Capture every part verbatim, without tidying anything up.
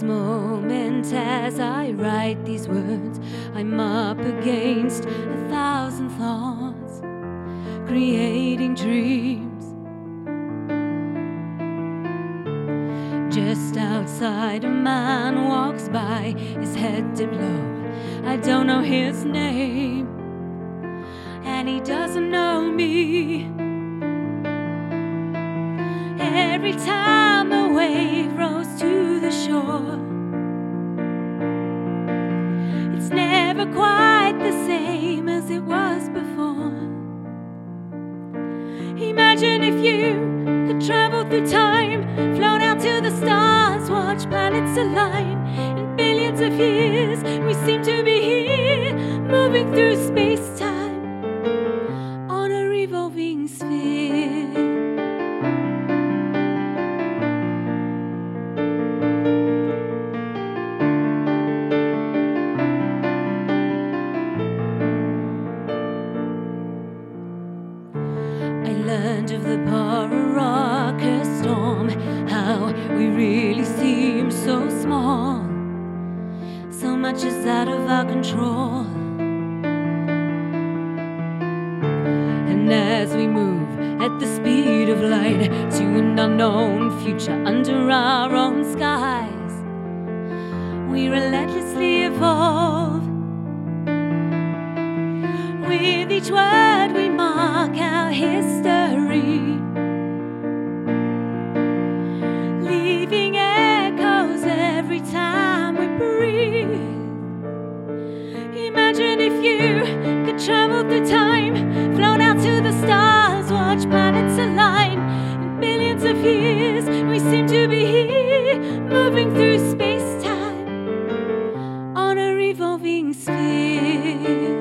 this moment, as I write these words, I'm up against a thousand thoughts, creating dreams. Just outside, a man walks by, his head dipped low. I don't know his name, and he doesn't know me. Every time a wave rolls to the shore, it's never quite the same as it was before. Imagine if you could travel through time, flown out to the stars, watch planets align. In billions of years, we seem to be here, moving through space-time on a revolving sphere. Learned of the Pararaka storm, how we really seem so small. So much is out of our control. And as we move at the speed of light to an unknown future under our own skies, we relentlessly evolve. With each word we mark our history, leaving echoes every time we breathe. Imagine if you could travel through time, flown out to the stars, watch planets align. In billions of years, we seem to be here, moving through space-time on a revolving sphere.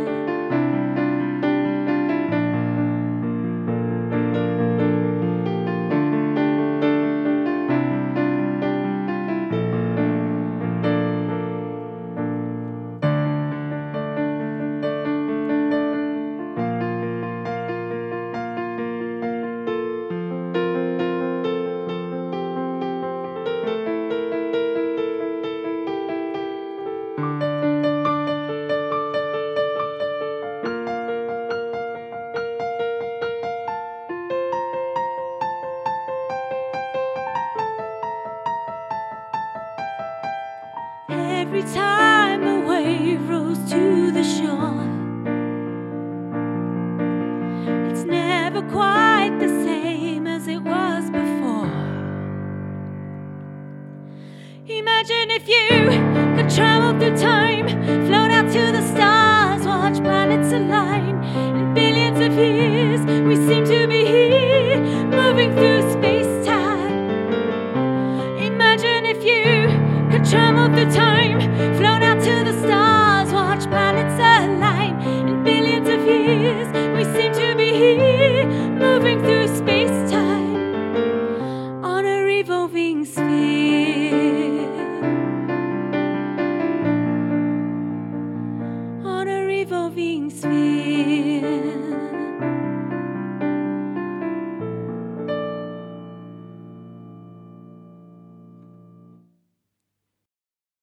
Every time a wave rolls to the shore, it's never quite the same as it was before. Imagine if you could travel through time, flown out to the stars, watch planets align. In billions of years, we seem to be here, moving through space-time. Imagine if you could travel through time,